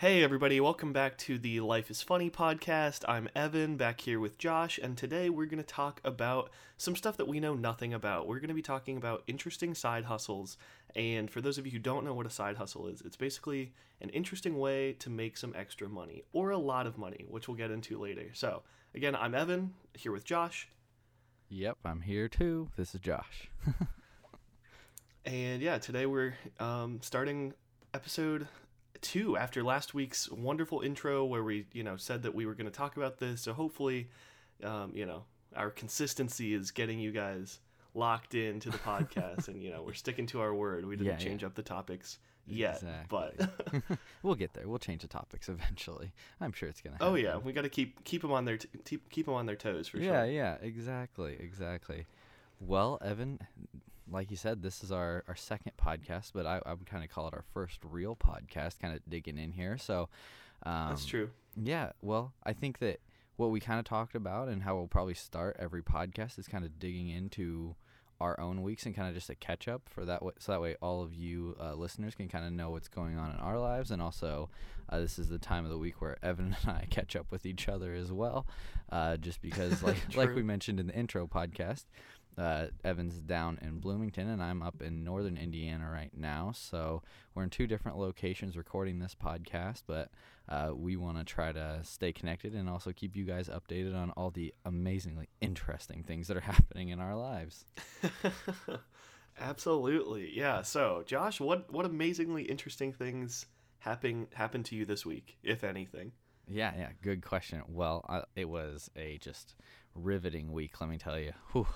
Hey everybody, welcome back to the Life is Funny podcast. I'm Evan, back here with Josh, and today we're going to talk about some stuff that we know nothing about. We're going to be talking about interesting side hustles, and for those of you who don't know what a side hustle is, it's basically an interesting way to make some extra money, or a lot of money, which we'll get into later. So, again, I'm Evan, here with Josh. Yep, I'm here too. This is Josh. And yeah, today we're starting episode 2 after last week's wonderful intro where we said that we were going to talk about this, so hopefully our consistency is getting you guys locked into the podcast and we're sticking to our word. We didn't change up the topics yet, exactly. But we'll get there. We'll change the topics eventually. I'm sure it's gonna happen. Oh yeah, we got to keep them on their keep them on their toes for sure. Yeah, exactly. Well, Evan, like you said, this is our second podcast, but I would kind of call it our first real podcast, kind of digging in here. So that's true. Yeah, well, I think that what we kind of talked about and how we'll probably start every podcast is kind of digging into our own weeks and kind of just a catch-up for that, so that way all of you listeners can kind of know what's going on in our lives, and also this is the time of the week where Evan and I catch up with each other as well, just because like we mentioned in the intro podcast, Evan's down in Bloomington and I'm up in northern Indiana right now, so we're in two different locations recording this podcast, but we want to try to stay connected and also keep you guys updated on all the amazingly interesting things that are happening in our lives. Absolutely, yeah. So Josh, what amazingly interesting things happened to you this week, if anything? Yeah, good question. Well, it was a just riveting week, let me tell you. Whew,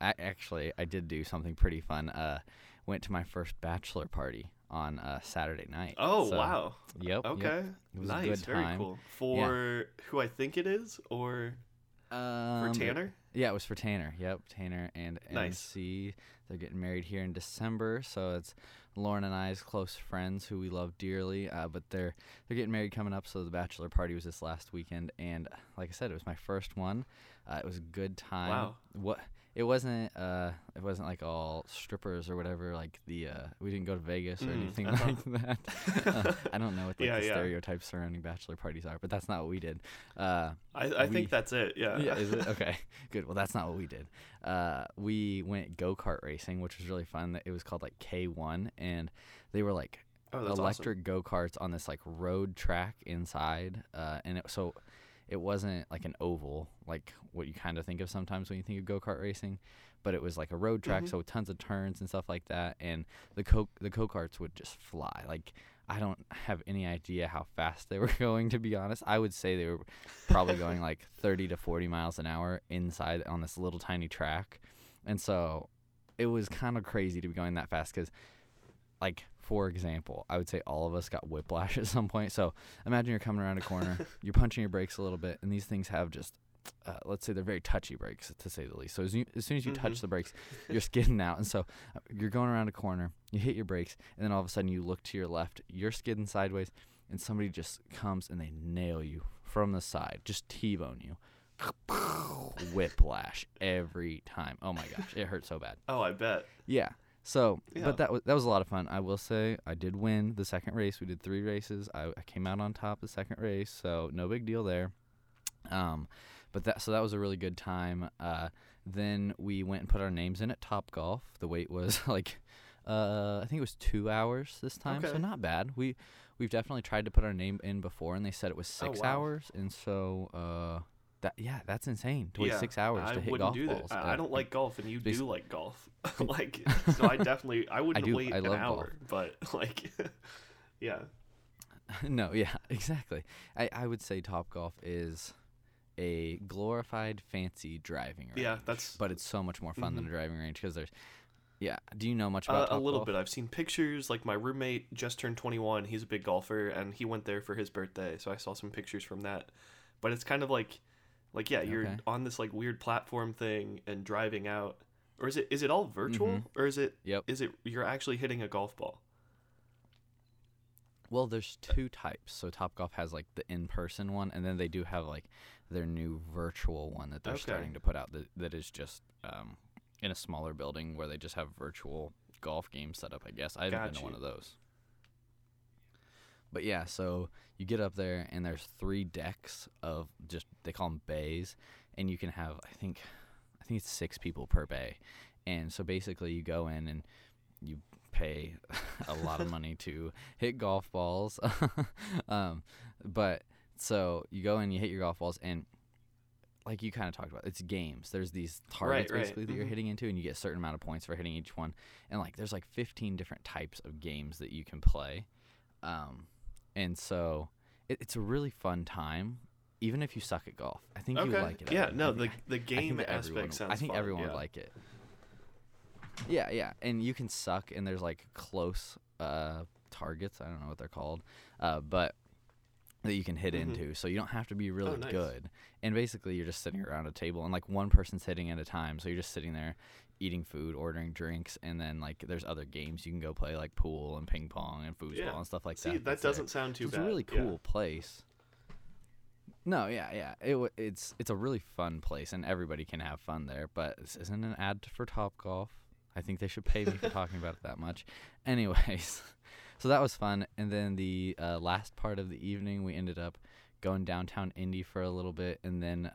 I did do something pretty fun. Went to my first bachelor party on Saturday night. Oh, so, wow. Yep. Okay. Yep. It was nice. A good time. Very cool. For who I think it is, or for Tanner? Yeah, it was for Tanner. Yep, Tanner and MC. Nice. They're getting married here in December, so it's Lauren and I's close friends who we love dearly. But they're getting married coming up, so the bachelor party was this last weekend, and like I said, it was my first one. It was a good time. Wow. It wasn't like all strippers or whatever. Like we didn't go to Vegas or anything like that. I don't know what the stereotypes surrounding bachelor parties are, but that's not what we did. I think that's it. Yeah. Is it okay? Good. Well, that's not what we did. We went go-kart racing, which was really fun. It was called like K1, and they were like electric awesome. Go-karts on this like road track inside, so it wasn't like an oval, like what you kind of think of sometimes when you think of go-kart racing, but it was like a road track, so tons of turns and stuff like that, and the go-karts would just fly. Like, I don't have any idea how fast they were going, to be honest. I would say they were probably going like 30 to 40 miles an hour inside on this little tiny track, and so it was kind of crazy to be going that fast because, like, for example, I would say all of us got whiplash at some point. So imagine you're coming around a corner, you're punching your brakes a little bit, and these things have just, let's say they're very touchy brakes, to say the least. So as soon as you touch the brakes, you're skidding out. And so you're going around a corner, you hit your brakes, and then all of a sudden you look to your left, you're skidding sideways, and somebody just comes and they nail you from the side, just T-bone you. Whiplash every time. Oh my gosh, it hurt so bad. Oh, I bet. Yeah. So, but that was a lot of fun. I will say I did win the second race. We did 3 races. I came out on top the second race, so no big deal there. But that was a really good time. Then we went and put our names in at Topgolf. The wait was like, I think it was 2 hours this time, so not bad. We've definitely tried to put our name in before, and they said it was 6 hours, and so that's insane to wait 6 hours to hit golf balls. I don't like golf, and you do like golf. So I wouldn't wait an hour, but yeah. No, yeah, exactly. I would say Topgolf is a glorified fancy driving range. Yeah, but it's so much more fun than a driving range because there's. Yeah. Do you know much about Topgolf? A little bit. I've seen pictures. Like, my roommate just turned 21. He's a big golfer, and he went there for his birthday, so I saw some pictures from that. But it's kind of you're on this like weird platform thing and driving out, or is it all virtual, or is it? Yep. Is it you're actually hitting a golf ball? Well, there's 2 types. So Topgolf has like the in-person one, and then they do have like their new virtual one that they're starting to put out that is just in a smaller building where they just have virtual golf games set up. I guess I haven't been to one of those. But yeah, so you get up there and there's 3 decks of just, they call them bays, and you can have, I think it's 6 people per bay. And so basically you go in and you pay a lot of money to hit golf balls. But so you go in, you hit your golf balls, and like you kind of talked about, it's games. There's these targets basically that you're hitting into, and you get a certain amount of points for hitting each one. And like there's like 15 different types of games that you can play. And so it's a really fun time, even if you suck at golf. I think you would like it. Yeah, no, the game aspect sounds fun. I think everyone would like it. Yeah, yeah, and you can suck, and there's like close targets. I don't know what they're called, but that you can hit into, so you don't have to be really good. And basically, you're just sitting around a table, and like one person's hitting at a time, so you're just sitting there eating food, ordering drinks, and then like there's other games you can go play, like pool and ping pong and foosball and stuff like that. See, that doesn't sound too bad. It's a really cool place. No, yeah, yeah. It's a really fun place, and everybody can have fun there. But this isn't an ad for Topgolf. I think they should pay me for talking about it that much. Anyways, so that was fun. And then the last part of the evening, we ended up going downtown Indy for a little bit. And then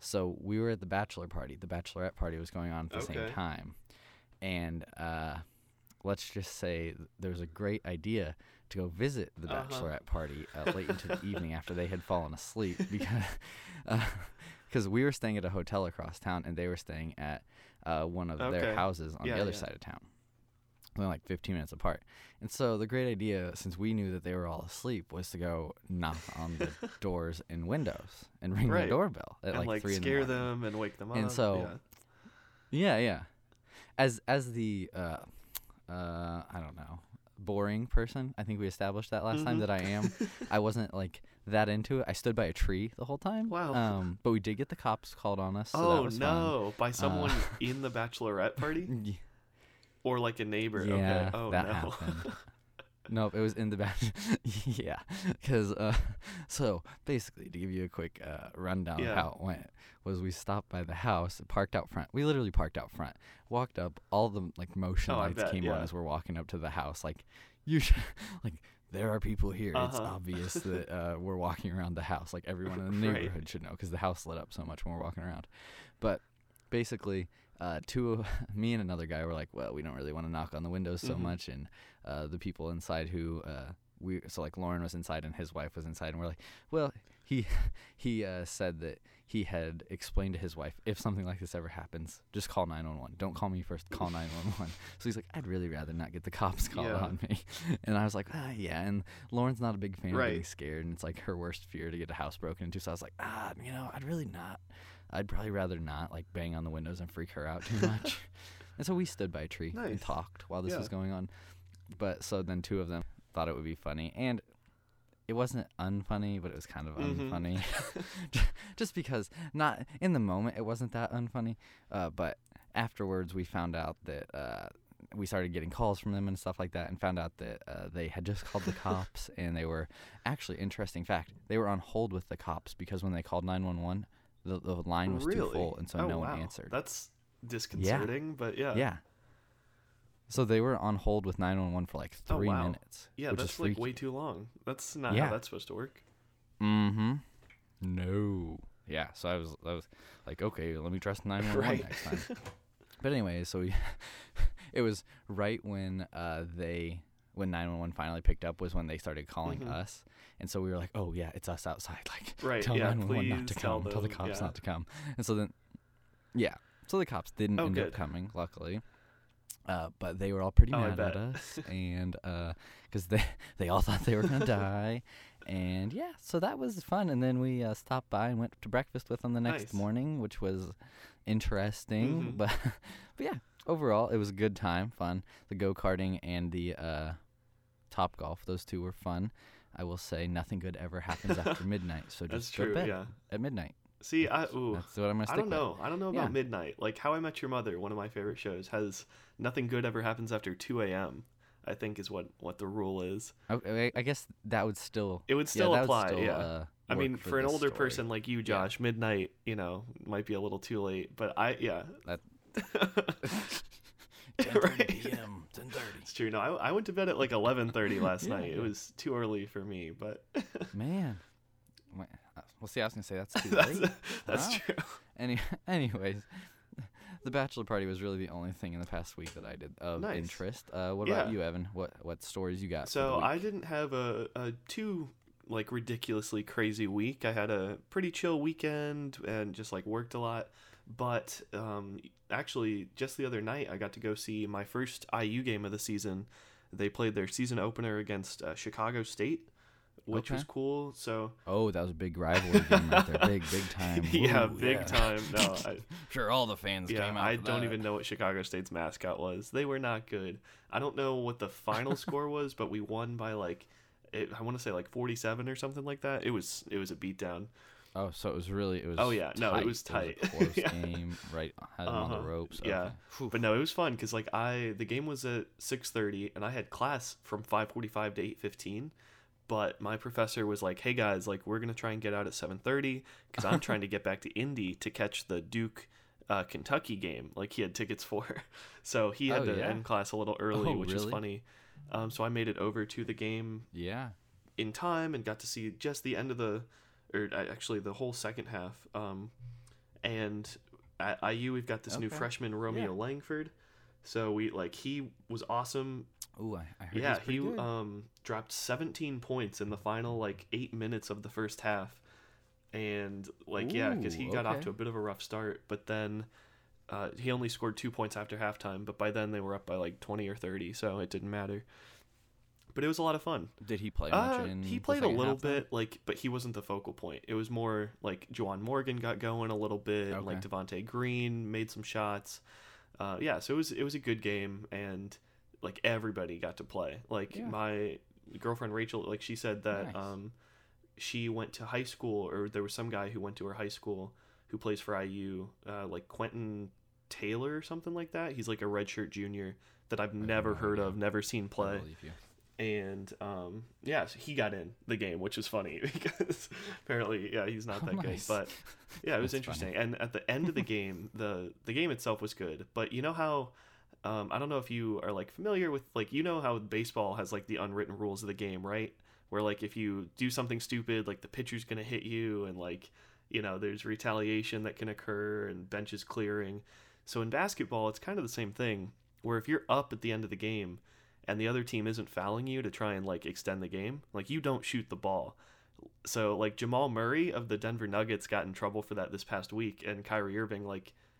so we were at the bachelor party. The bachelorette party was going on at the same time. And let's just say there was a great idea to go visit the bachelorette party late into the evening after they had fallen asleep. Because we were staying at a hotel across town, and they were staying at one of their houses on the other side of town. They're like 15 minutes apart. And so the great idea, since we knew that they were all asleep, was to go knock on the doors and windows and ring the doorbell at like 3 in the morning. Scare them and wake them up. And so, yeah. As the, I don't know, boring person, I think we established that last time that I am. I wasn't like that into it. I stood by a tree the whole time. Wow. But we did get the cops called on us. So that was fun. By someone in the bachelorette party? Yeah. Or like a neighbor. Yeah, okay. Oh, that happened. Nope, it was in the bachelorette. Yeah. Because, so basically, to give you a quick rundown of how it went, was we stopped by the house, parked out front. We literally parked out front, walked up, all the like motion lights came on as we're walking up to the house. Like, you should, like, there are people here. It's obvious that we're walking around the house. Like, everyone in the neighborhood should know, because the house lit up so much when we're walking around. But basically, me and another guy were like, well, we don't really want to knock on the windows so much. And the people inside who so like Lauren was inside and his wife was inside. And we're like, well, he said that he had explained to his wife, if something like this ever happens, just call 911. Don't call me first. Call 911. So he's like, I'd really rather not get the cops called on me. And I was like, And Lauren's not a big fan of getting scared. And it's like her worst fear to get a house broken into. So I was like, you know, I'd probably rather not like bang on the windows and freak her out too much. And so we stood by a tree and talked while this was going on. But so then 2 of them thought it would be funny. And it wasn't unfunny, but it was kind of unfunny. Just because, not in the moment, it wasn't that unfunny. But afterwards, we found out that we started getting calls from them and stuff like that, and found out that they had just called the cops. And they were actually, interesting fact, they were on hold with the cops because when they called 911, the line was too full, and so no one answered. That's disconcerting, but yeah. So they were on hold with 911 for like 3 minutes. Yeah, that's like way too long. That's not how that's supposed to work. No. Yeah, so I was like, okay, let me trust 911 next time. But anyway, so it was right when when 911 finally picked up was when they started calling us. And so we were like, oh, yeah, it's us outside. Like, tell 911 not to come. Tell the cops not to come. And so then, so the cops didn't end up coming, luckily. But they were all pretty mad at us. And because they all thought they were going to die. And, yeah, so that was fun. And then we stopped by and went to breakfast with them the next morning, which was interesting. But, yeah, overall, it was a good time, fun. The go-karting and the Topgolf, those 2 were fun. I will say nothing good ever happens after midnight, so just go to bed at midnight. See, that's what I'm gonna stick with. I don't know about midnight. Like How I Met Your Mother, one of my favorite shows, has nothing good ever happens after 2 a.m., I think is what the rule is. Okay, I guess that would still... It would still apply, I mean, for an older person like you, Josh, midnight, you know, might be a little too late, but 10:30 p.m., 10:30. true. No, I went to bed at like 11:30 last night. Yeah. It was too early for me, but man, well, see, I was gonna say that's too late. That's true. Anyways, the bachelor party was really the only thing in the past week that I did of interest. What about you, Evan? What stories you got? So I didn't have a too like ridiculously crazy week. I had a pretty chill weekend and just like worked a lot. But actually, just the other night, I got to go see my first IU game of the season. They played their season opener against Chicago State, which was cool. So that was a big rivalry game right there, big time. Yeah, ooh, big time. No, I'm sure all the fans came out. I don't even know what Chicago State's mascot was. They were not good. I don't know what the final score was, but we won by I want to say 47 or something like that. It was a beatdown. Oh, so it was really it was tight. It was a close game, right? Had them on the ropes. Okay. Yeah, but no, it was fun because the game was at 6:30 and I had class from 5:45 to 8:15, but my professor was like, "Hey guys, we're gonna try and get out at 7:30 because I'm trying to get back to Indy to catch the Duke Kentucky game." He had tickets for, so he had to end class a little early, which is funny. So I made it over to the game in time and got to see just the end of the whole second half. And at IU, we've got this new freshman, Romeo Langford. So he was awesome. Ooh, I heard he was pretty good. Dropped 17 points in the final 8 minutes of the first half, and because he got off to a bit of a rough start, but then he only scored 2 points after halftime. But by then they were up by 20 or 30, so it didn't matter. But it was a lot of fun. Did he play much in He played a little bit, but he wasn't the focal point. It was more Juwan Morgan got going a little bit, and Devontae Green made some shots. So it was a good game, and everybody got to play. My girlfriend Rachel, she said that she went to high school, or there was some guy who went to her high school who plays for IU, Quentin Taylor or something like that. He's a redshirt junior that I've never heard of, never seen play. I believe you. And so he got in the game, which is funny because apparently he's not that nice. Good, but it was interesting. Funny. And at the end of the game, the game itself was good, but you know how I don't know if you are familiar with how baseball has the unwritten rules of the game, right? Where if you do something stupid, the pitcher's gonna hit you, and there's retaliation that can occur and benches clearing. So in basketball, it's kind of the same thing where if you're up at the end of the game and the other team isn't fouling you to try and extend the game, you don't shoot the ball. So Jamal Murray of the Denver Nuggets got in trouble for that this past week, and Kyrie Irving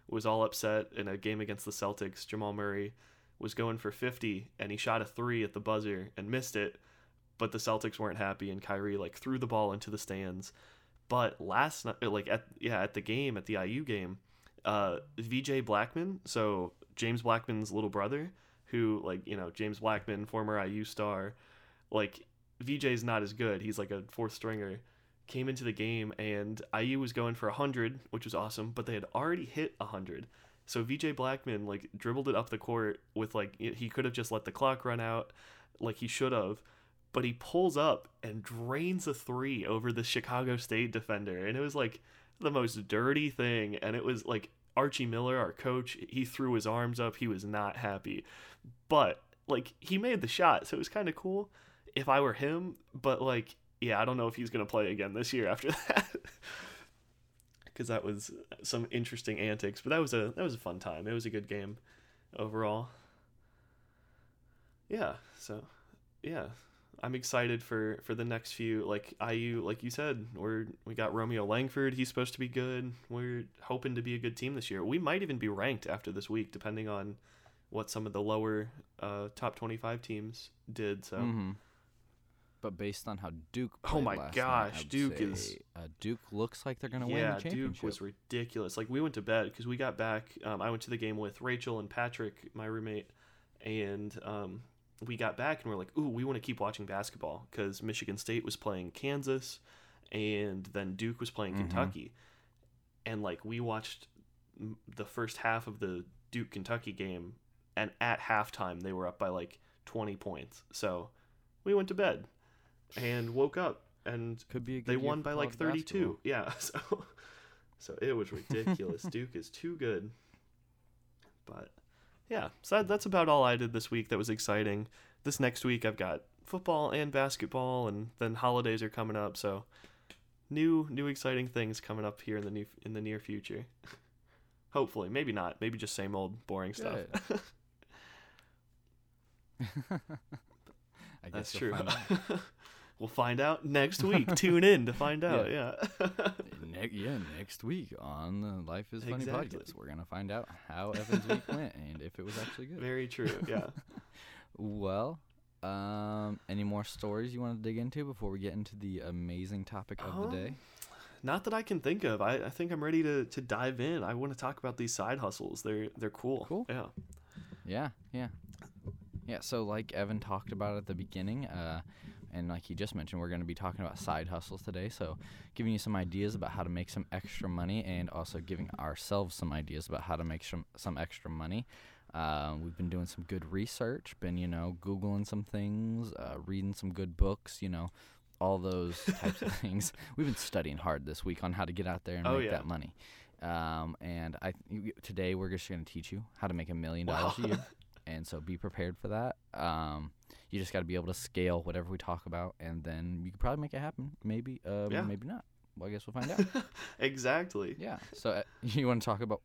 was all upset in a game against the Celtics. Jamal Murray was going for 50 and he shot a 3 at the buzzer and missed it, but the Celtics weren't happy and Kyrie threw the ball into the stands. But last night at the IU game, VJ Blackman, so James Blackman's little brother, who, James Blackman, former IU star, VJ's not as good. He's a fourth stringer. Came into the game, and IU was going for 100, which was awesome, but they had already hit 100. So VJ Blackman, dribbled it up the court with, he could have just let the clock run out, he should have. But he pulls up and drains a 3 over the Chicago State defender. And it was, the most dirty thing. And it was, Archie Miller, our coach, he threw his arms up. He was not happy, but he made the shot, so it was kind of cool if I were him. But I don't know if he's gonna play again this year after that, because that was some interesting antics. But that was a fun time. It was a good game overall. I'm excited for the next few. IU, you said, we got Romeo Langford. He's supposed to be good. We're hoping to be a good team this year. We might even be ranked after this week, depending on what some of the lower top 25 teams did. So, but based on how Duke played last night, Duke is Duke looks like they're going to win the championship. Yeah, Duke was ridiculous. We went to bed because we got back. I went to the game with Rachel and Patrick, my roommate, and we got back and we're ooh, we want to keep watching basketball because Michigan State was playing Kansas and then Duke was playing Kentucky. And we watched the first half of the Duke-Kentucky game, and at halftime they were up by 20 points. So we went to bed and woke up and they won by 32. Basketball. Yeah. So it was ridiculous. Duke is too good. But yeah, so that's about all I did this week that was exciting. This next week I've got football and basketball, and then holidays are coming up, so new exciting things coming up here in the near future. Hopefully, maybe not. Maybe just same old boring stuff. Yeah. I guess that's true. Find out. We'll find out next week. Tune in to find out. Yeah. Next week on the Life is Funny podcast, we're gonna find out how Evan's week went and if it was actually good. Very true. Yeah. Well, any more stories you want to dig into before we get into the amazing topic of the day? Not that I can think of. I think I'm ready to dive in. I want to talk about these side hustles. They're cool. Cool. Yeah. Yeah. Yeah. Yeah. So like Evan talked about at the beginning, and like he just mentioned, we're going to be talking about side hustles today. So giving you some ideas about how to make some extra money, and also giving ourselves some ideas about how to make some extra money. We've been doing some good research, been, Googling some things, reading some good books, all those types of things. We've been studying hard this week on how to get out there and make that money. And today we're just going to teach you how to make $1 million a year. And so be prepared for that. You just got to be able to scale whatever we talk about, and then you could probably make it happen. Maybe, maybe not. Well, I guess we'll find out. Exactly. Yeah. So you want to talk about...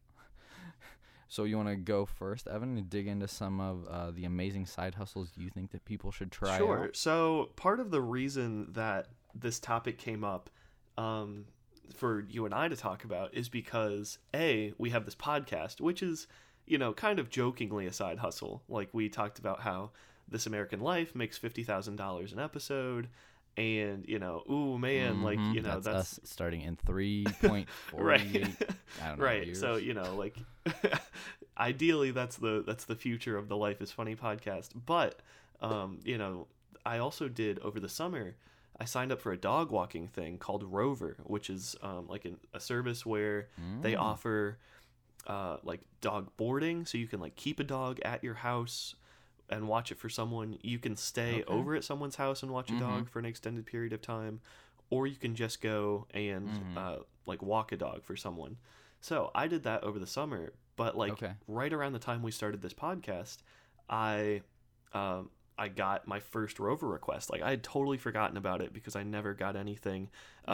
So you want to go first, Evan, and dig into some of the amazing side hustles you think that people should try? Sure. Out? So part of the reason that this topic came up for you and I to talk about is because, A, we have this podcast, which is, kind of jokingly a side hustle. Like we talked about how This American Life makes $50,000 an episode. And, ooh, man, that's us starting in 3.48, right. I don't know, right. Years. So, ideally that's the future of the Life is Funny podcast. But, I also did over the summer, I signed up for a dog walking thing called Rover, which is a service where they offer dog boarding. So you can keep a dog at your house and watch it for someone. You can stay over at someone's house and watch a dog for an extended period of time, or you can just go and walk a dog for someone. So I did that over the summer, but right around the time we started this podcast, I got my first Rover request. I had totally forgotten about it because I never got anything.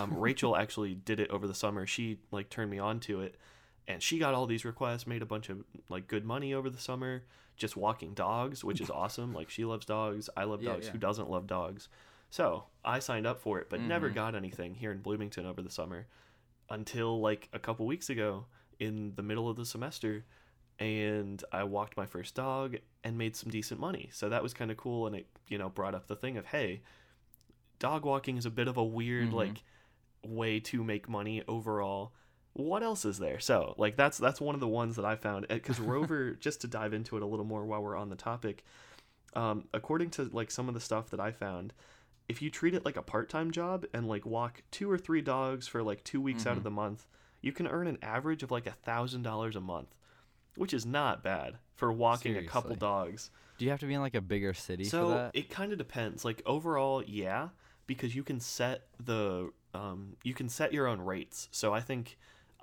Rachel actually did it over the summer. She turned me on to it. And she got all these requests, made a bunch of good money over the summer, just walking dogs, which is awesome. She loves dogs. I love dogs. Yeah. Who doesn't love dogs? So I signed up for it, but never got anything here in Bloomington over the summer until a couple weeks ago in the middle of the semester. And I walked my first dog and made some decent money. So that was kind of cool. And it, brought up the thing of, hey, dog walking is a bit of a weird, way to make money overall. What else is there? So, that's one of the ones that I found. Because Rover, just to dive into it a little more while we're on the topic, according to, some of the stuff that I found, if you treat it like a part-time job and, walk 2 or 3 dogs for, 2 weeks out of the month, you can earn an average of, $1,000 a month, which is not bad for walking a couple dogs. Do you have to be in, a bigger city for that? So, it kind of depends. Overall, yeah, because you can set your own rates. So, I think...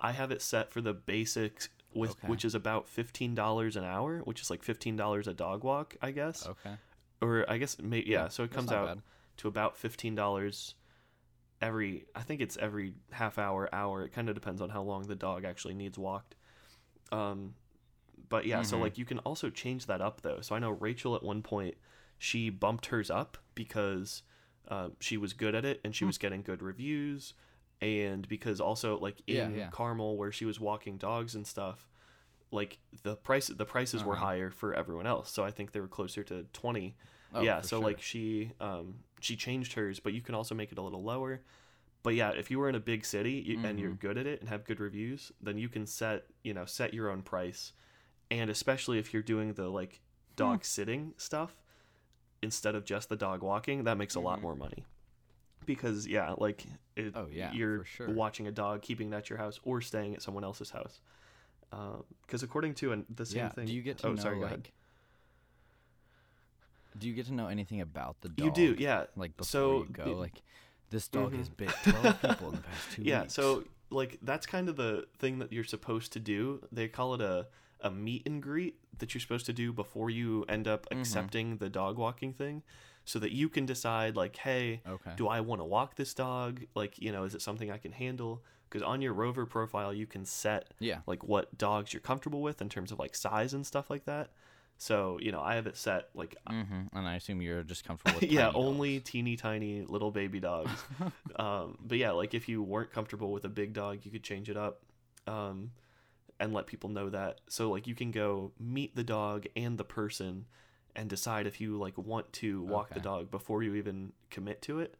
I have it set for the basics, which is about $15 an hour, which is $15 a dog walk, I guess. Okay. Or I guess, yeah, so it comes out to about $15 I think it's every half hour, hour. It kind of depends on how long the dog actually needs walked. But yeah, so you can also change that up though. So I know Rachel at one point, she bumped hers up because she was good at it and she was getting good reviews. And because also Carmel where she was walking dogs and stuff, the prices were higher for everyone else. So I think they were closer to 20. Oh, yeah. So sure. She changed hers, but you can also make it a little lower. But yeah, if you were in a big city and you're good at it and have good reviews, then you can set your own price. And especially if you're doing the dog sitting stuff instead of just the dog walking, that makes a lot more money. Because you're watching a dog, keeping it at your house, or staying at someone else's house. Because according to the same thing, do you get to know? Sorry, go ahead. Do you get to know anything about the dog? You do, yeah. Before you go, this dog has bit 12 people in the past 2 weeks. Yeah, so that's kind of the thing that you're supposed to do. They call it a a meet and greet that you're supposed to do before you end up accepting the dog walking thing, so that you can decide, like, hey, do I want to walk this dog? Like, you know, is it something I can handle? Because on your Rover profile, you can set, like, what dogs you're comfortable with in terms of, like, size and stuff like that. So, you know, I have it set, like... And I assume you're just comfortable with only teeny tiny little baby dogs. But yeah, like, if you weren't comfortable with a big dog, you could change it up and let people know that. So, like, you can go meet the dog and the person and decide if you, like, want to walk the dog before you even commit to it.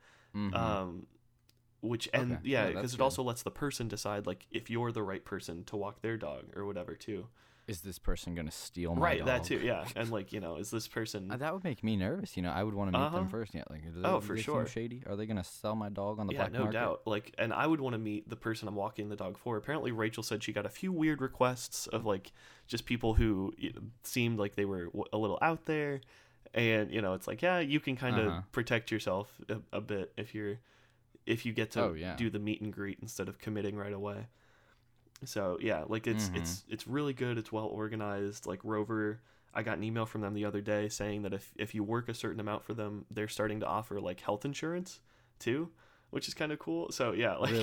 Which, and yeah, because it also lets the person decide, like, if you're the right person to walk their dog or whatever, too. Is this person going to steal my dog? Right, that too, yeah. And, like, you know, is this person... That would make me nervous, you know. I would want to meet them first. Yeah, like, for sure. Shady? Are they going to sell my dog on the black market? Yeah, no doubt. Like, and I would want to meet the person I'm walking the dog for. Apparently, Rachel said she got a few weird requests of, like, just people who seemed like they were a little out there. And, you know, it's like, yeah, you can kind of protect yourself a bit if you get to do the meet and greet instead of committing right away. So yeah, like it's really good. It's well organized. Like Rover, I got an email from them the other day saying that if you work a certain amount for them, they're starting to offer like health insurance too, which is kind of cool. So yeah, like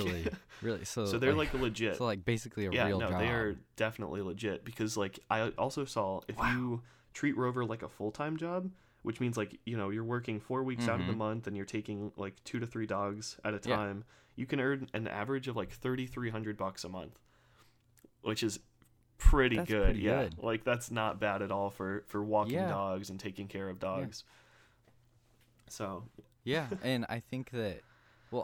really. So they're like legit. So like basically real job. Yeah, no, they are definitely legit because like I also saw if you treat Rover like a full-time job, which means like, you know, you're working 4 weeks out of the month and you're taking like 2 to 3 dogs at a time, you can earn an average of like $3,300 a month. Which is pretty good. Like that's not bad at all for walking dogs and taking care of dogs. Yeah. So yeah, and I think that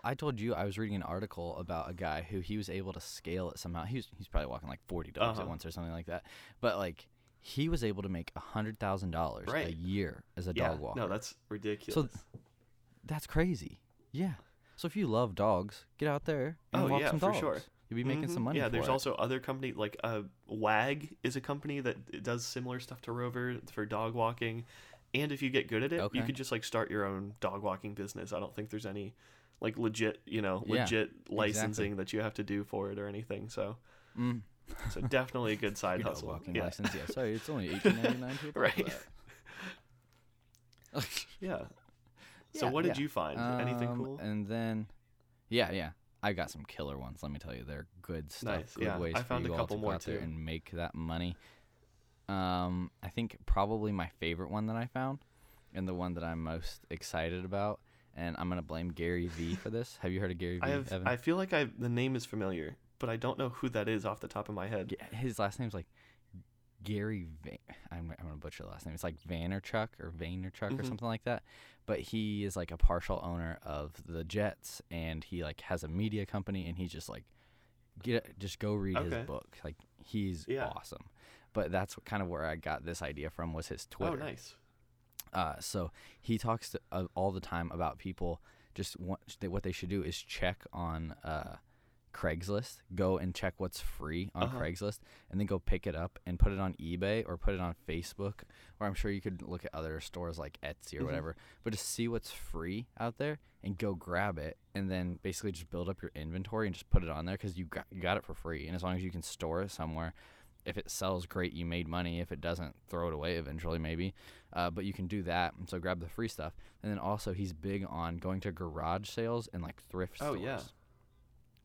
I told you I was reading an article about a guy who he was able to scale it somehow. He's probably walking like 40 dogs at once or something like that. But like he was able to make $100,000 a year as a dog walker. No, that's ridiculous. So that's crazy. Yeah. So if you love dogs, get out there and walk some dogs. For sure. You'll be making some money. Yeah, there's also other company like WAG is a company that does similar stuff to Rover for dog walking, and if you get good at it, you could just like start your own dog walking business. I don't think there's any like legit licensing that you have to do for it or anything. So, so definitely a good side hustle. Dog walking license, yeah. Sorry, it's only $18.99. Right. Yeah. So what did you find? Anything cool? And then, I got some killer ones. Let me tell you, they're good stuff. Nice, good ways I found for you a couple all to go more out there and make that money. I think probably my favorite one that I found, and the one that I'm most excited about, and I'm gonna blame Gary Vee for this. Have you heard of Gary Vee? Evan? I feel like the name is familiar, but I don't know who that is off the top of my head. Yeah, his last name's like Gary Vee. I'm gonna butcher the last name. It's like Vaynerchuk or or something like that. But he is like a partial owner of the Jets, and he like has a media company, and he just like go read his book. Like he's awesome. But that's kind of where I got this idea from was his Twitter. Oh, nice. So he talks all the time about people just what they should do is check on Craigslist, go and check what's free on Craigslist, and then go pick it up and put it on eBay or put it on Facebook, or I'm sure you could look at other stores like Etsy or whatever, but just see what's free out there and go grab it, and then basically just build up your inventory and just put it on there because you got it for free, and as long as you can store it somewhere, if it sells, great, you made money. If it doesn't, throw it away eventually maybe, but you can do that, and so grab the free stuff. And then also he's big on going to garage sales and like thrift stores.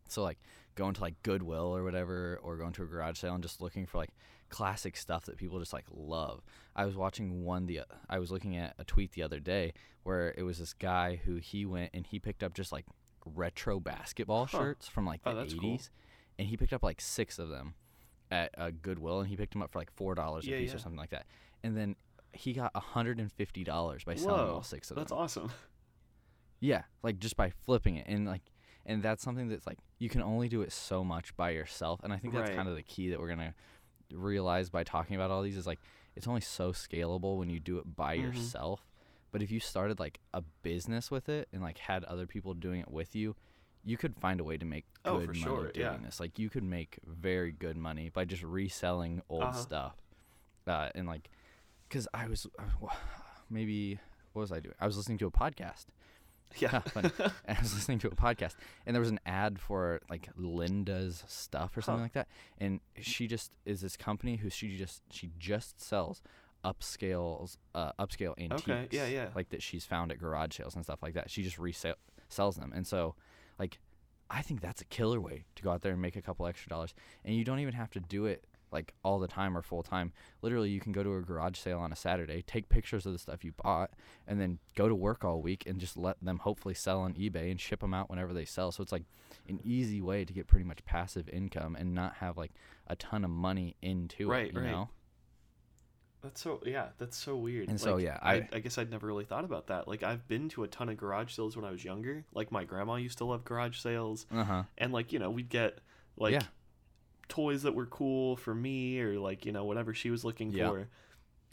So, like, going to, like, Goodwill or whatever, or going to a garage sale and just looking for, like, classic stuff that people just, like, love. I was watching I was looking at a tweet the other day where it was this guy who he went and he picked up just, like, retro basketball shirts from, like, the 80s. Cool. And he picked up, like, 6 of them at Goodwill, and he picked them up for, like, $4 a piece or something like that. And then he got $150 by selling all 6 of them. That's awesome. Yeah, like, just by flipping it. And, like... And that's something that's, like, you can only do it so much by yourself. And I think that's kind of the key that we're going to realize by talking about all these is, like, it's only so scalable when you do it by yourself. But if you started, like, a business with it and, like, had other people doing it with you, you could find a way to make good money doing this. Like, you could make very good money by just reselling old stuff. And, like, because I was listening to a podcast. Yeah. How funny. And I was listening to a podcast, and there was an ad for like Linda's stuff or something like that. And she just is this company who she just sells upscale antiques. Okay. Yeah, yeah. Like that she's found at garage sales and stuff like that. She just sells them. And so, like, I think that's a killer way to go out there and make a couple extra dollars. And you don't even have to do it like all the time or full time. Literally, you can go to a garage sale on a Saturday, take pictures of the stuff you bought, and then go to work all week and just let them hopefully sell on eBay and ship them out whenever they sell. So it's like an easy way to get pretty much passive income and not have like a ton of money into it, you know? That's so weird. And like, so, yeah. I guess I'd never really thought about that. Like, I've been to a ton of garage sales when I was younger. Like, my grandma used to love garage sales. Uh-huh. And, like, you know, we'd get, like, toys that were cool for me or, like, you know, whatever she was looking for.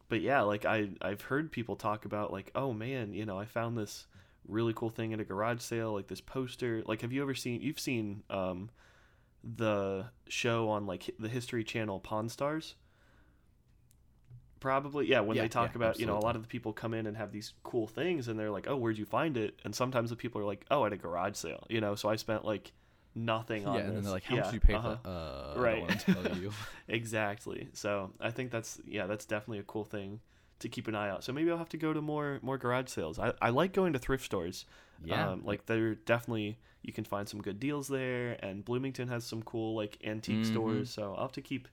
But, yeah, like, I've heard people talk about, like, oh, man, you know, I found this really cool thing at a garage sale, like this poster. Like, have you ever seen – you've seen the show on, like, the History Channel, Pawn Stars? Probably, yeah, when they talk about, absolutely. You know, a lot of the people come in and have these cool things, and they're like, oh, where'd you find it? And sometimes the people are like, oh, at a garage sale, you know, so I spent, like, nothing on this. Yeah, and then they're like, how much did you pay for I don't want to tell you. Exactly. So I think that's definitely a cool thing to keep an eye out. So maybe I'll have to go to more garage sales. I like going to thrift stores. Yeah. Like, they're definitely, you can find some good deals there, and Bloomington has some cool, like, antique stores, so I'll have to keep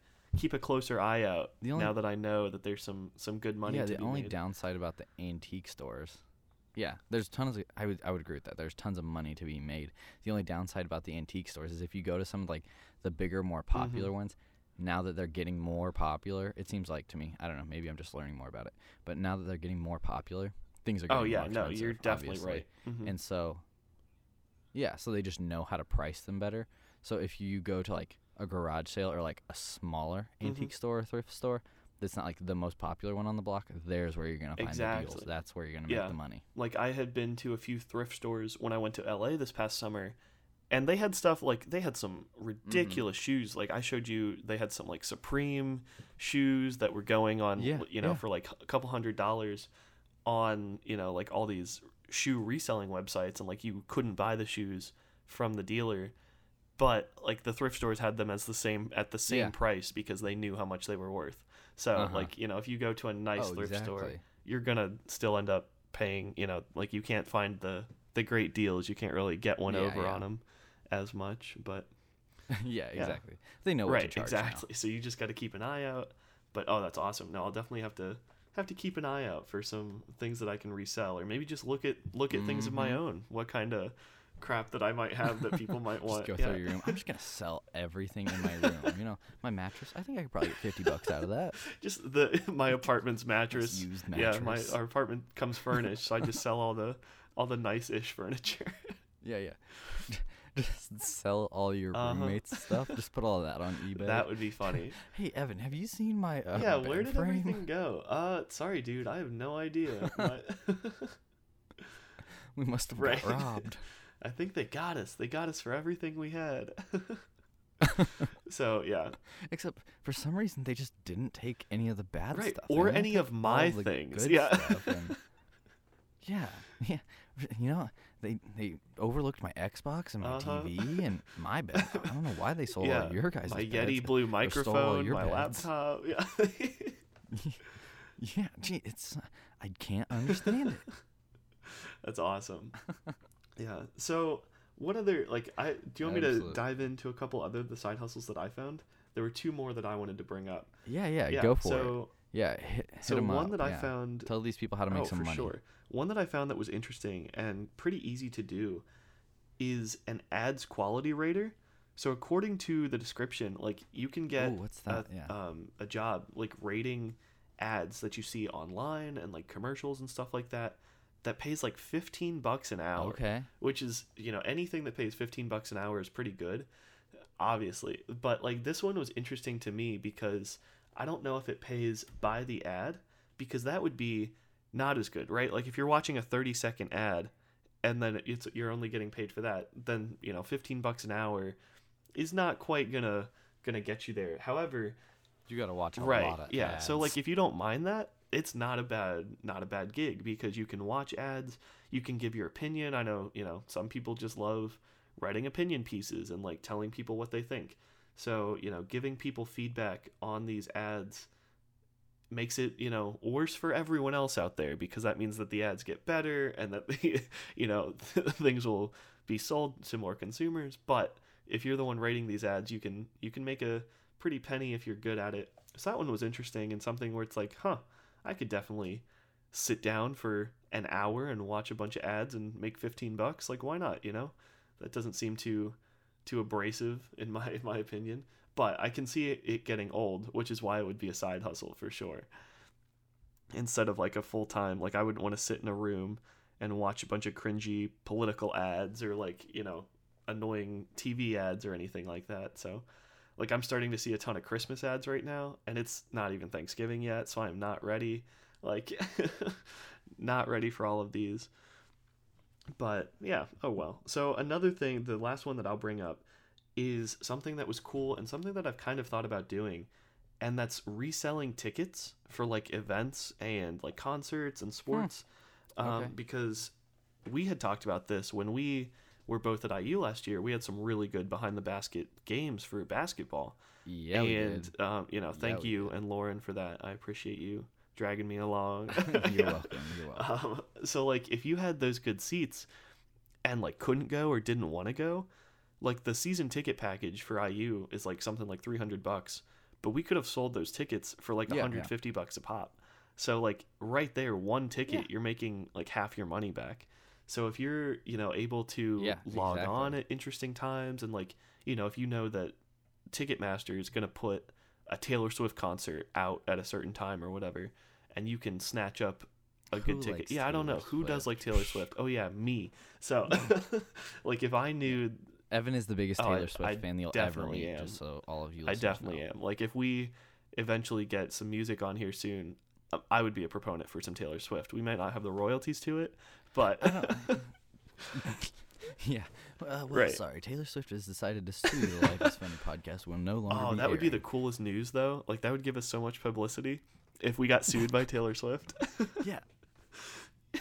a closer eye out now that I know that there's some good money to be made. Yeah, the only downside about the antique stores. Yeah, there's tons of I would agree with that. There's tons of money to be made. The only downside about the antique stores is if you go to some like the bigger, more popular ones, now that they're getting more popular, it seems like to me, I don't know, maybe I'm just learning more about it, but now that they're getting more popular, things are getting more expensive. Oh yeah, no, you're definitely right. Mm-hmm. And so so they just know how to price them better. So if you go to like a garage sale or like a smaller antique store or thrift store that's not like the most popular one on the block, there's where you're gonna find the deals. That's where you're gonna make the money. Like, I had been to a few thrift stores when I went to LA this past summer, and they had stuff like, they had some ridiculous shoes. Like I showed you, they had some like Supreme shoes that were going on for like a couple $100 on, you know, like all these shoe reselling websites, and like you couldn't buy the shoes from the dealer. But like the thrift stores had them at the same price because they knew how much they were worth. So like, you know, if you go to a nice thrift store, you're gonna still end up paying, you know, like you can't find the great deals. You can't really get one over on them as much, but exactly. They know what to charge now. So you just got to keep an eye out. But that's awesome. No, I'll definitely have to keep an eye out for some things that I can resell, or maybe just look at things of my own. What kind of crap that I might have that people might want. Just go through your room. I'm just gonna sell everything in my room. You know, my mattress. I think I could probably get $50 out of that. Just my apartment's mattress. Just used mattress. Yeah, our apartment comes furnished, so I just sell all the nice-ish furniture. Yeah. Just sell all your roommates' stuff. Just put all that on eBay. That would be funny. Hey Evan, have you seen my bed where did frame? Everything go? Sorry, dude, I have no idea. We must have got robbed. I think they got us. They got us for everything we had. So, yeah. Except for some reason, they just didn't take any of the bad stuff. Or any of my things. Stuff and, yeah. You know, they overlooked my Xbox and my TV and my bed. I don't know why they sold all your guys' my beds. My Yeti Blue microphone, my laptop. Yeah. Gee, I can't understand it. That's awesome. Yeah. So, what other do you want me to dive into a couple other the side hustles that I found? There were two more that I wanted to bring up. Yeah. Go for it. Yeah. Hit them up. One that I found. Tell these people how to make some money. Sure. One that I found that was interesting and pretty easy to do is an ads quality rater. So according to the description, like you can get a job like rating ads that you see online and like commercials and stuff like that. That pays like $15 an hour, which is, you know, anything that pays $15 an hour is pretty good, obviously. But like this one was interesting to me because I don't know if it pays by the ad, because that would be not as good, right? Like if you're watching a 30-second ad and then you're only getting paid for that, then, you know, $15 an hour is not quite gonna get you there. However, you got to watch a lot of ads. So like if you don't mind that, it's not a bad gig, because you can watch ads, you can give your opinion. I know, some people just love writing opinion pieces and like telling people what they think. So, giving people feedback on these ads makes it, worse for everyone else out there, because that means that the ads get better and that, things will be sold to more consumers. But if you're the one rating these ads, you can make a pretty penny if you're good at it. So that one was interesting, and something where it's like, I could definitely sit down for an hour and watch a bunch of ads and make $15. Like, why not? That doesn't seem too abrasive in my opinion, but I can see it getting old, which is why it would be a side hustle for sure. Instead of like a full-time, like I wouldn't want to sit in a room and watch a bunch of cringy political ads or like, annoying TV ads or anything like that. So like I'm starting to see a ton of Christmas ads right now, and it's not even Thanksgiving yet, so I'm not ready. Like not ready for all of these. But yeah, oh well. So another thing, the last one that I'll bring up, is something that was cool and something that I've kind of thought about doing, and that's reselling tickets for like events and like concerts and sports. Okay. Because we had talked about this when we were both at IU last year. We had some really good behind the basket games for basketball. Yeah, and thank you and Lauren for that. I appreciate you dragging me along. You're welcome. So like if you had those good seats and like couldn't go or didn't want to go, like the season ticket package for IU is like something like $300, but we could have sold those tickets for like $150 bucks a pop. So like right there, one ticket, you're making like half your money back. So if you're, able to log on at interesting times, and like, if you know that Ticketmaster is going to put a Taylor Swift concert out at a certain time or whatever, and you can snatch up a good ticket. Yeah, I don't know. Who does like Taylor Swift? Oh, yeah, me. So, like, if I knew... Evan is the biggest Taylor Swift fan you'll ever meet, just so all of you listeners know. I definitely am. Like, if we eventually get some music on here soon, I would be a proponent for some Taylor Swift. We might not have the royalties to it, but... Yeah. Sorry. Taylor Swift has decided to sue the Life is Funny podcast. Will no longer be airing. Would be the coolest news, though. Like, that would give us so much publicity if we got sued by Taylor Swift. Yeah.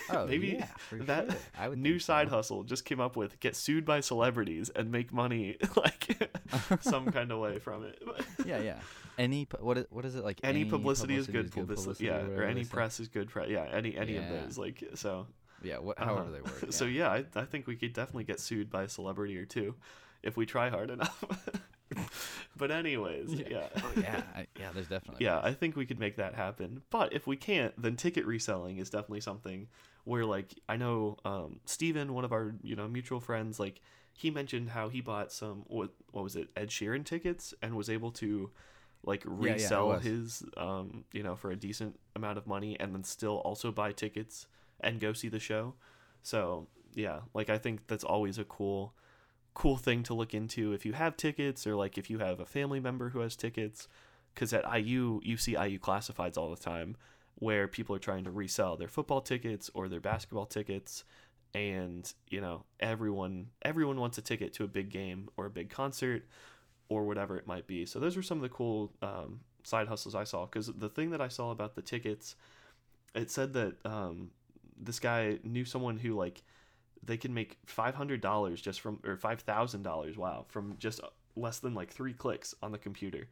Oh, maybe that new side hustle just came up with, get sued by celebrities and make money, like, some kind of way from it. Yeah. Any publicity is good publicity. Yeah, or any press is good press. Yeah, any of those. Like, so... Yeah, however they work. Yeah. So yeah, I think we could definitely get sued by a celebrity or two if we try hard enough. But anyways, there's definitely. Yeah, I think we could make that happen. But if we can't, then ticket reselling is definitely something where, like, I know Steven, one of our mutual friends, like he mentioned how he bought some what was it, Ed Sheeran tickets, and was able to like resell his for a decent amount of money, and then still also buy tickets and go see the show. So yeah, like I think that's always a cool thing to look into if you have tickets, or like if you have a family member who has tickets, because at IU you see IU classifieds all the time where people are trying to resell their football tickets or their basketball tickets, and everyone wants a ticket to a big game or a big concert or whatever it might be. So those are some of the cool side hustles I saw, because the thing that I saw about the tickets, it said that this guy knew someone who, like, they can make $500 just from, or $5,000, from just less than like 3 clicks on the computer.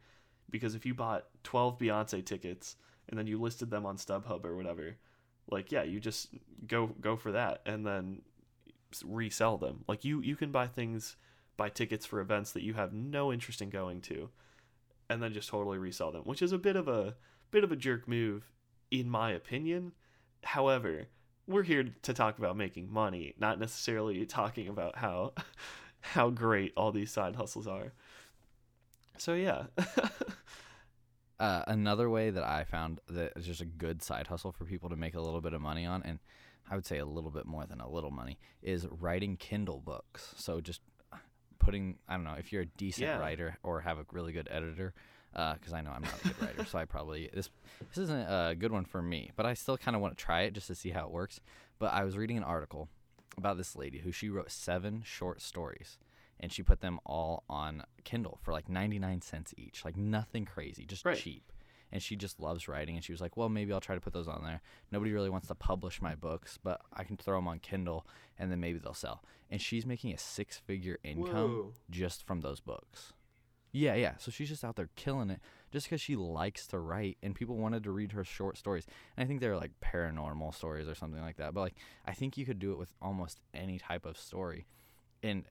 Because if you bought 12 Beyonce tickets and then you listed them on StubHub or whatever, like, yeah, you just go for that and then resell them. Like, you can buy tickets for events that you have no interest in going to, and then just totally resell them, which is a bit of a jerk move in my opinion. However, we're here to talk about making money, not necessarily talking about how great all these side hustles are. So yeah. Another way that I found that is just a good side hustle for people to make a little bit of money on, and I would say a little bit more than a little money, is writing Kindle books. So just putting, I don't know, if you're a decent writer or have a really good editor, because I know I'm not a good writer, so I probably this isn't a good one for me, but I still kind of want to try it just to see how it works. But I was reading an article about this lady who, she wrote 7 short stories, and she put them all on Kindle for like 99 cents each, like nothing crazy, just cheap. and she just loves writing, and she was like, well, maybe I'll try to put those on there. Nobody really wants to publish my books, but I can throw them on Kindle, and then maybe they'll sell. And she's making a six-figure income just from those books. Yeah, yeah. So she's just out there killing it just because she likes to write, and people wanted to read her short stories. And I think they're like paranormal stories or something like that. But like, I think you could do it with almost any type of story. And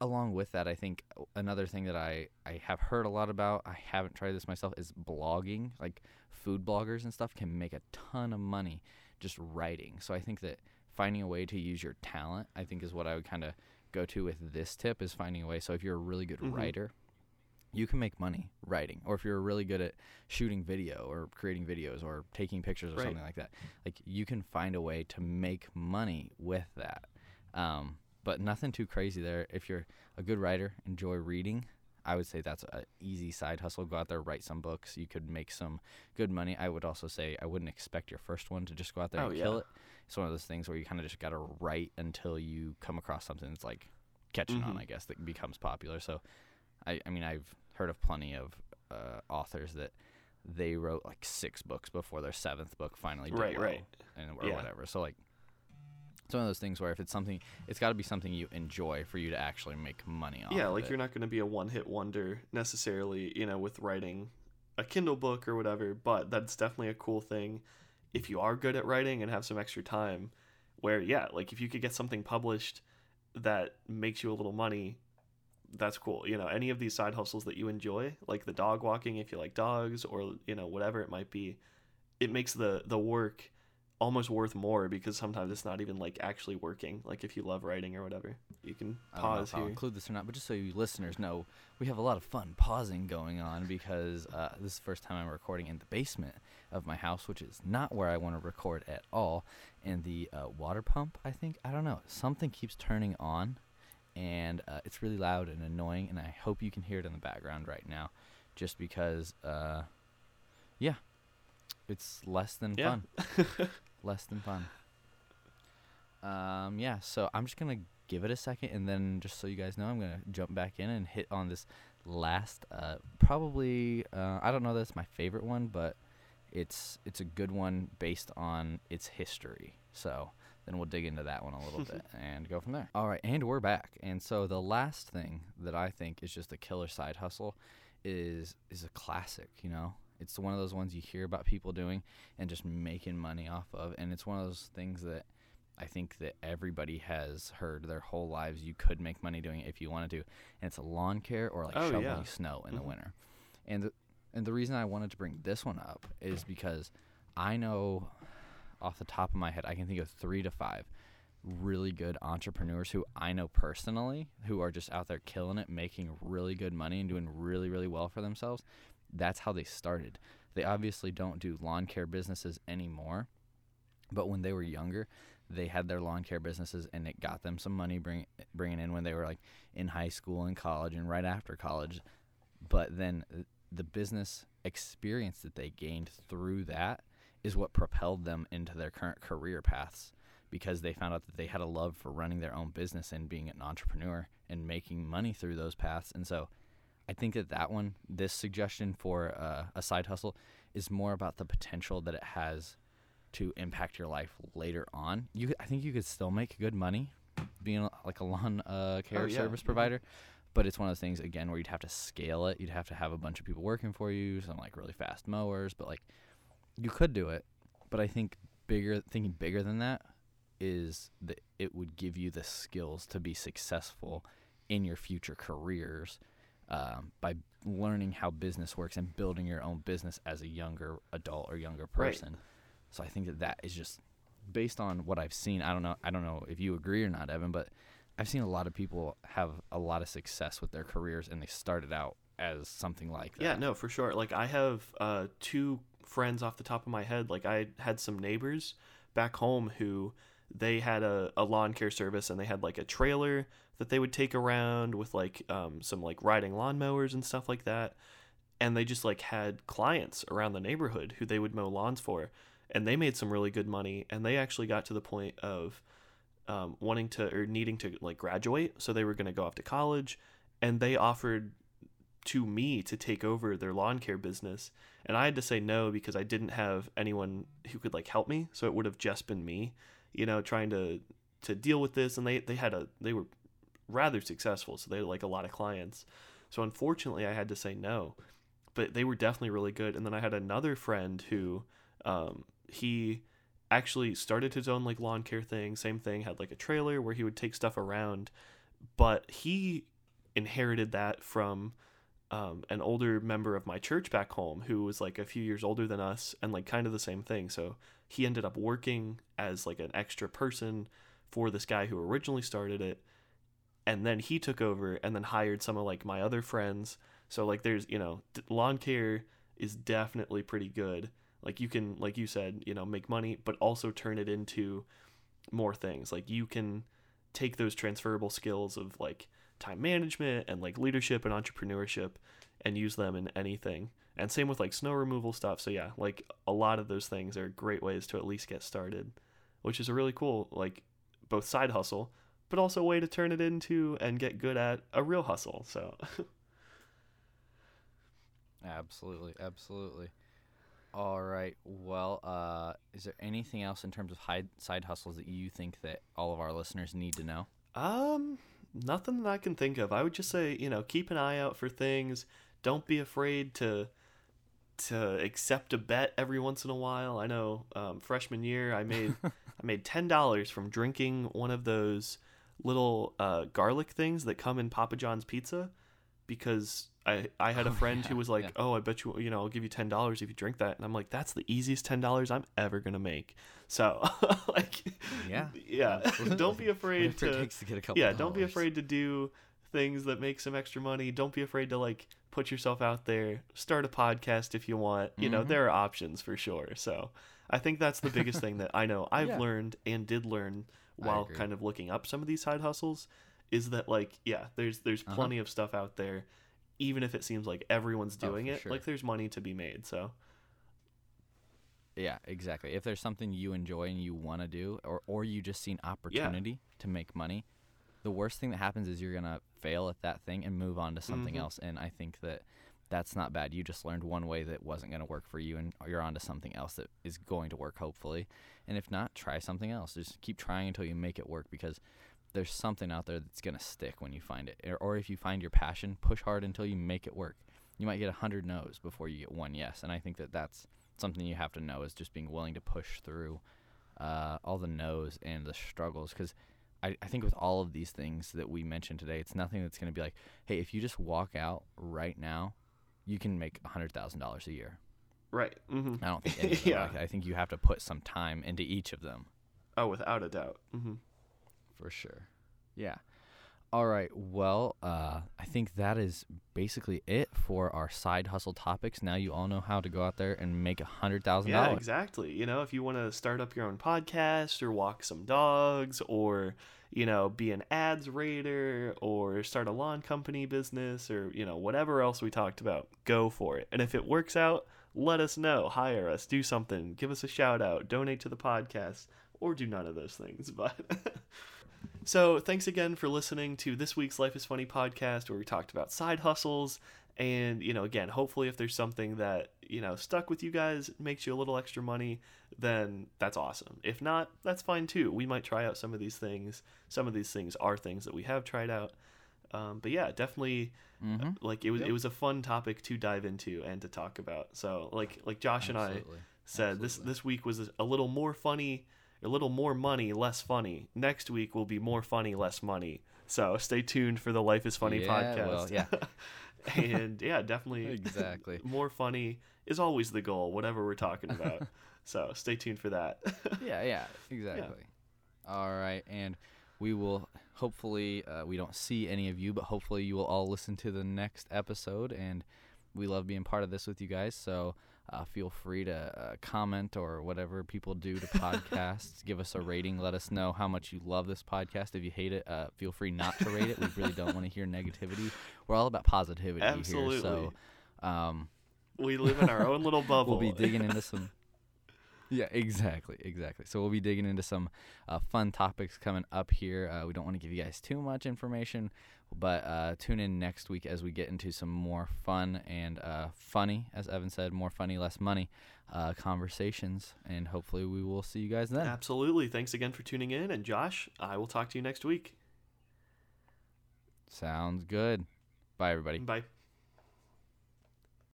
along with that, I think another thing that I have heard a lot about, I haven't tried this myself, is blogging. Like food bloggers and stuff can make a ton of money just writing. So I think that finding a way to use your talent, I think, is what I would kind of go to with this tip, is finding a way. So if you're a really good writer, you can make money writing, or if you're really good at shooting video or creating videos or taking pictures or something like that, like you can find a way to make money with that. But nothing too crazy there. If you're a good writer, enjoy reading. I would say that's an easy side hustle. Go out there, write some books. You could make some good money. I would also say I wouldn't expect your first one to just go out there and kill it. It's one of those things where you kind of just got to write until you come across something that's like catching on, I guess, that becomes popular. So, I mean, I've heard of plenty of authors that they wrote like 6 books before their 7th book finally did whatever. So like, it's one of those things where if it's something, it's got to be something you enjoy for you to actually make money on. Yeah, like you're not going to be a one-hit wonder necessarily, you know, with writing a Kindle book or whatever, but that's definitely a cool thing if you are good at writing and have some extra time, where like if you could get something published that makes you a little money, that's cool. You know, any of these side hustles that you enjoy, like the dog walking if you like dogs, or you know, whatever it might be, it makes the work almost worth more, because sometimes it's not even like actually working. Like if you love writing or whatever, you can pause. I don't know if I'll include this or not, but just so you listeners know, we have a lot of fun pausing going on, because this is the first time I'm recording in the basement of my house, which is not where I want to record at all. And the water pump, I think, I don't know, something keeps turning on, and it's really loud and annoying, and I hope you can hear it in the background right now, just because, it's less than fun. Less than fun. So I'm just going to give it a second, and then just so you guys know, I'm going to jump back in and hit on this last, I don't know that it's my favorite one, but it's a good one based on its history, so... Then we'll dig into that one a little bit and go from there. All right, and we're back. And so the last thing that I think is just a killer side hustle is a classic, you know. It's one of those ones you hear about people doing and just making money off of. And it's one of those things that I think that everybody has heard their whole lives. You could make money doing it if you wanted to. And it's a lawn care or like shoveling snow in the winter. And the reason I wanted to bring this one up is because I know... off the top of my head, I can think of 3 to 5 really good entrepreneurs who I know personally who are just out there killing it, making really good money and doing really, really well for themselves. That's how they started. They obviously don't do lawn care businesses anymore, but when they were younger, they had their lawn care businesses, and it got them some money bringing in when they were like in high school and college and right after college. But then the business experience that they gained through that is what propelled them into their current career paths, because they found out that they had a love for running their own business and being an entrepreneur and making money through those paths. And so I think that one, this suggestion for a side hustle, is more about the potential that it has to impact your life later on. I think you could still make good money being like a lawn care service provider. But it's one of those things, again, where you'd have to scale it. You'd have to have a bunch of people working for you, some like really fast mowers, but like, you could do it, but I think thinking bigger than that is that it would give you the skills to be successful in your future careers by learning how business works and building your own business as a younger adult or younger person. Right. So I think that is just based on what I've seen. I don't know if you agree or not, Evan, but I've seen a lot of people have a lot of success with their careers, and they started out as something like that. Yeah, no, for sure. Like I have 2 friends off the top of my head. Like I had some neighbors back home who they had a lawn care service, and they had like a trailer that they would take around with like some like riding lawnmowers and stuff like that, and they just like had clients around the neighborhood who they would mow lawns for, and they made some really good money. And they actually got to the point of needing to like graduate, so they were going to go off to college, and they offered to me to take over their lawn care business. And I had to say no because I didn't have anyone who could like help me. So it would have just been me, you know, trying to deal with this. And they were rather successful. So they had like a lot of clients. So unfortunately I had to say no, but they were definitely really good. And then I had another friend who, he actually started his own like lawn care thing. Same thing, had like a trailer where he would take stuff around, but he inherited that from an older member of my church back home who was like a few years older than us and like kind of the same thing. So he ended up working as like an extra person for this guy who originally started it, and then he took over and then hired some of like my other friends. So like there's, you know, lawn care is definitely pretty good. Like you can, like you said, you know, make money, but also turn it into more things. Like you can take those transferable skills of like time management and like leadership and entrepreneurship and use them in anything. And same with like snow removal stuff. So yeah, like a lot of those things are great ways to at least get started, which is a really cool, like both side hustle, but also a way to turn it into and get good at a real hustle. So absolutely. Absolutely. All right. Well, is there anything else in terms of side hustles that you think that all of our listeners need to know? Nothing that I can think of. I would just say, you know, keep an eye out for things. Don't be afraid to accept a bet every once in a while. I know freshman year I made $10 from drinking one of those little garlic things that come in Papa John's pizza, because I had a friend who was like, I bet you, you know, I'll give you $10 if you drink that. And I'm like, that's the easiest $10 I'm ever going to make. So like, yeah, don't be afraid to get a couple. Yeah. Don't be afraid to do things that make some extra money. Don't be afraid to like put yourself out there, start a podcast if you want, you know, there are options for sure. So I think that's the biggest thing that I know I've learned and did learn while kind of looking up some of these side hustles is that like, yeah, there's plenty of stuff out there. Even if it seems like everyone's doing it, like there's money to be made. So yeah, exactly. If there's something you enjoy and you want to do, or you just see an opportunity to make money, the worst thing that happens is you're going to fail at that thing and move on to something else. And I think that that's not bad. You just learned one way that wasn't going to work for you, and you're on to something else that is going to work, hopefully. And if not, try something else. Just keep trying until you make it work, because there's something out there that's going to stick when you find it. Or if you find your passion, push hard until you make it work. You might get 100 no's before you get one yes. And I think that that's something you have to know, is just being willing to push through all the no's and the struggles. Because I think with all of these things that we mentioned today, it's nothing that's going to be like, hey, if you just walk out right now, you can make $100,000 a year. Right. Mm-hmm. I don't think any of them like that. I think you have to put some time into each of them. Oh, without a doubt. Mm-hmm. For sure. Yeah. All right. Well, I think that is basically it for our side hustle topics. Now you all know how to go out there and make $100,000. Yeah, exactly. You know, if you want to start up your own podcast or walk some dogs, or, you know, be an ads raider or start a lawn company business, or, you know, whatever else we talked about, go for it. And if it works out, let us know, hire us, do something, give us a shout out, donate to the podcast, or do none of those things. But so thanks again for listening to this week's Life is Funny podcast, where we talked about side hustles. And, you know, again, hopefully if there's something that, you know, stuck with you guys, makes you a little extra money, then that's awesome. If not, that's fine too. We might try out some of these things. Some of these things are things that we have tried out. But yeah, definitely like it was a fun topic to dive into and to talk about. So like Josh and I said, this week was a little more funny. A little more money, less funny. Next week will be more funny, less money. So stay tuned for the Life is Funny podcast. Well, and yeah, definitely. Exactly. More funny is always the goal, whatever we're talking about. So stay tuned for that. Yeah, exactly. Yeah. All right. And we will hopefully, we don't see any of you, but hopefully you will all listen to the next episode. And we love being part of this with you guys. So feel free to comment or whatever people do to podcasts. Give us a rating. Let us know how much you love this podcast. If you hate it, feel free not to rate it. We really don't want to hear negativity. We're all about positivity here. So, we live in our own little bubble. We'll be digging into some. Yeah, exactly. So we'll be digging into some fun topics coming up here. We don't want to give you guys too much information. But tune in next week as we get into some more fun and funny, as Evan said, more funny, less money conversations. And hopefully we will see you guys then. Absolutely. Thanks again for tuning in. And Josh, I will talk to you next week. Sounds good. Bye, everybody. Bye.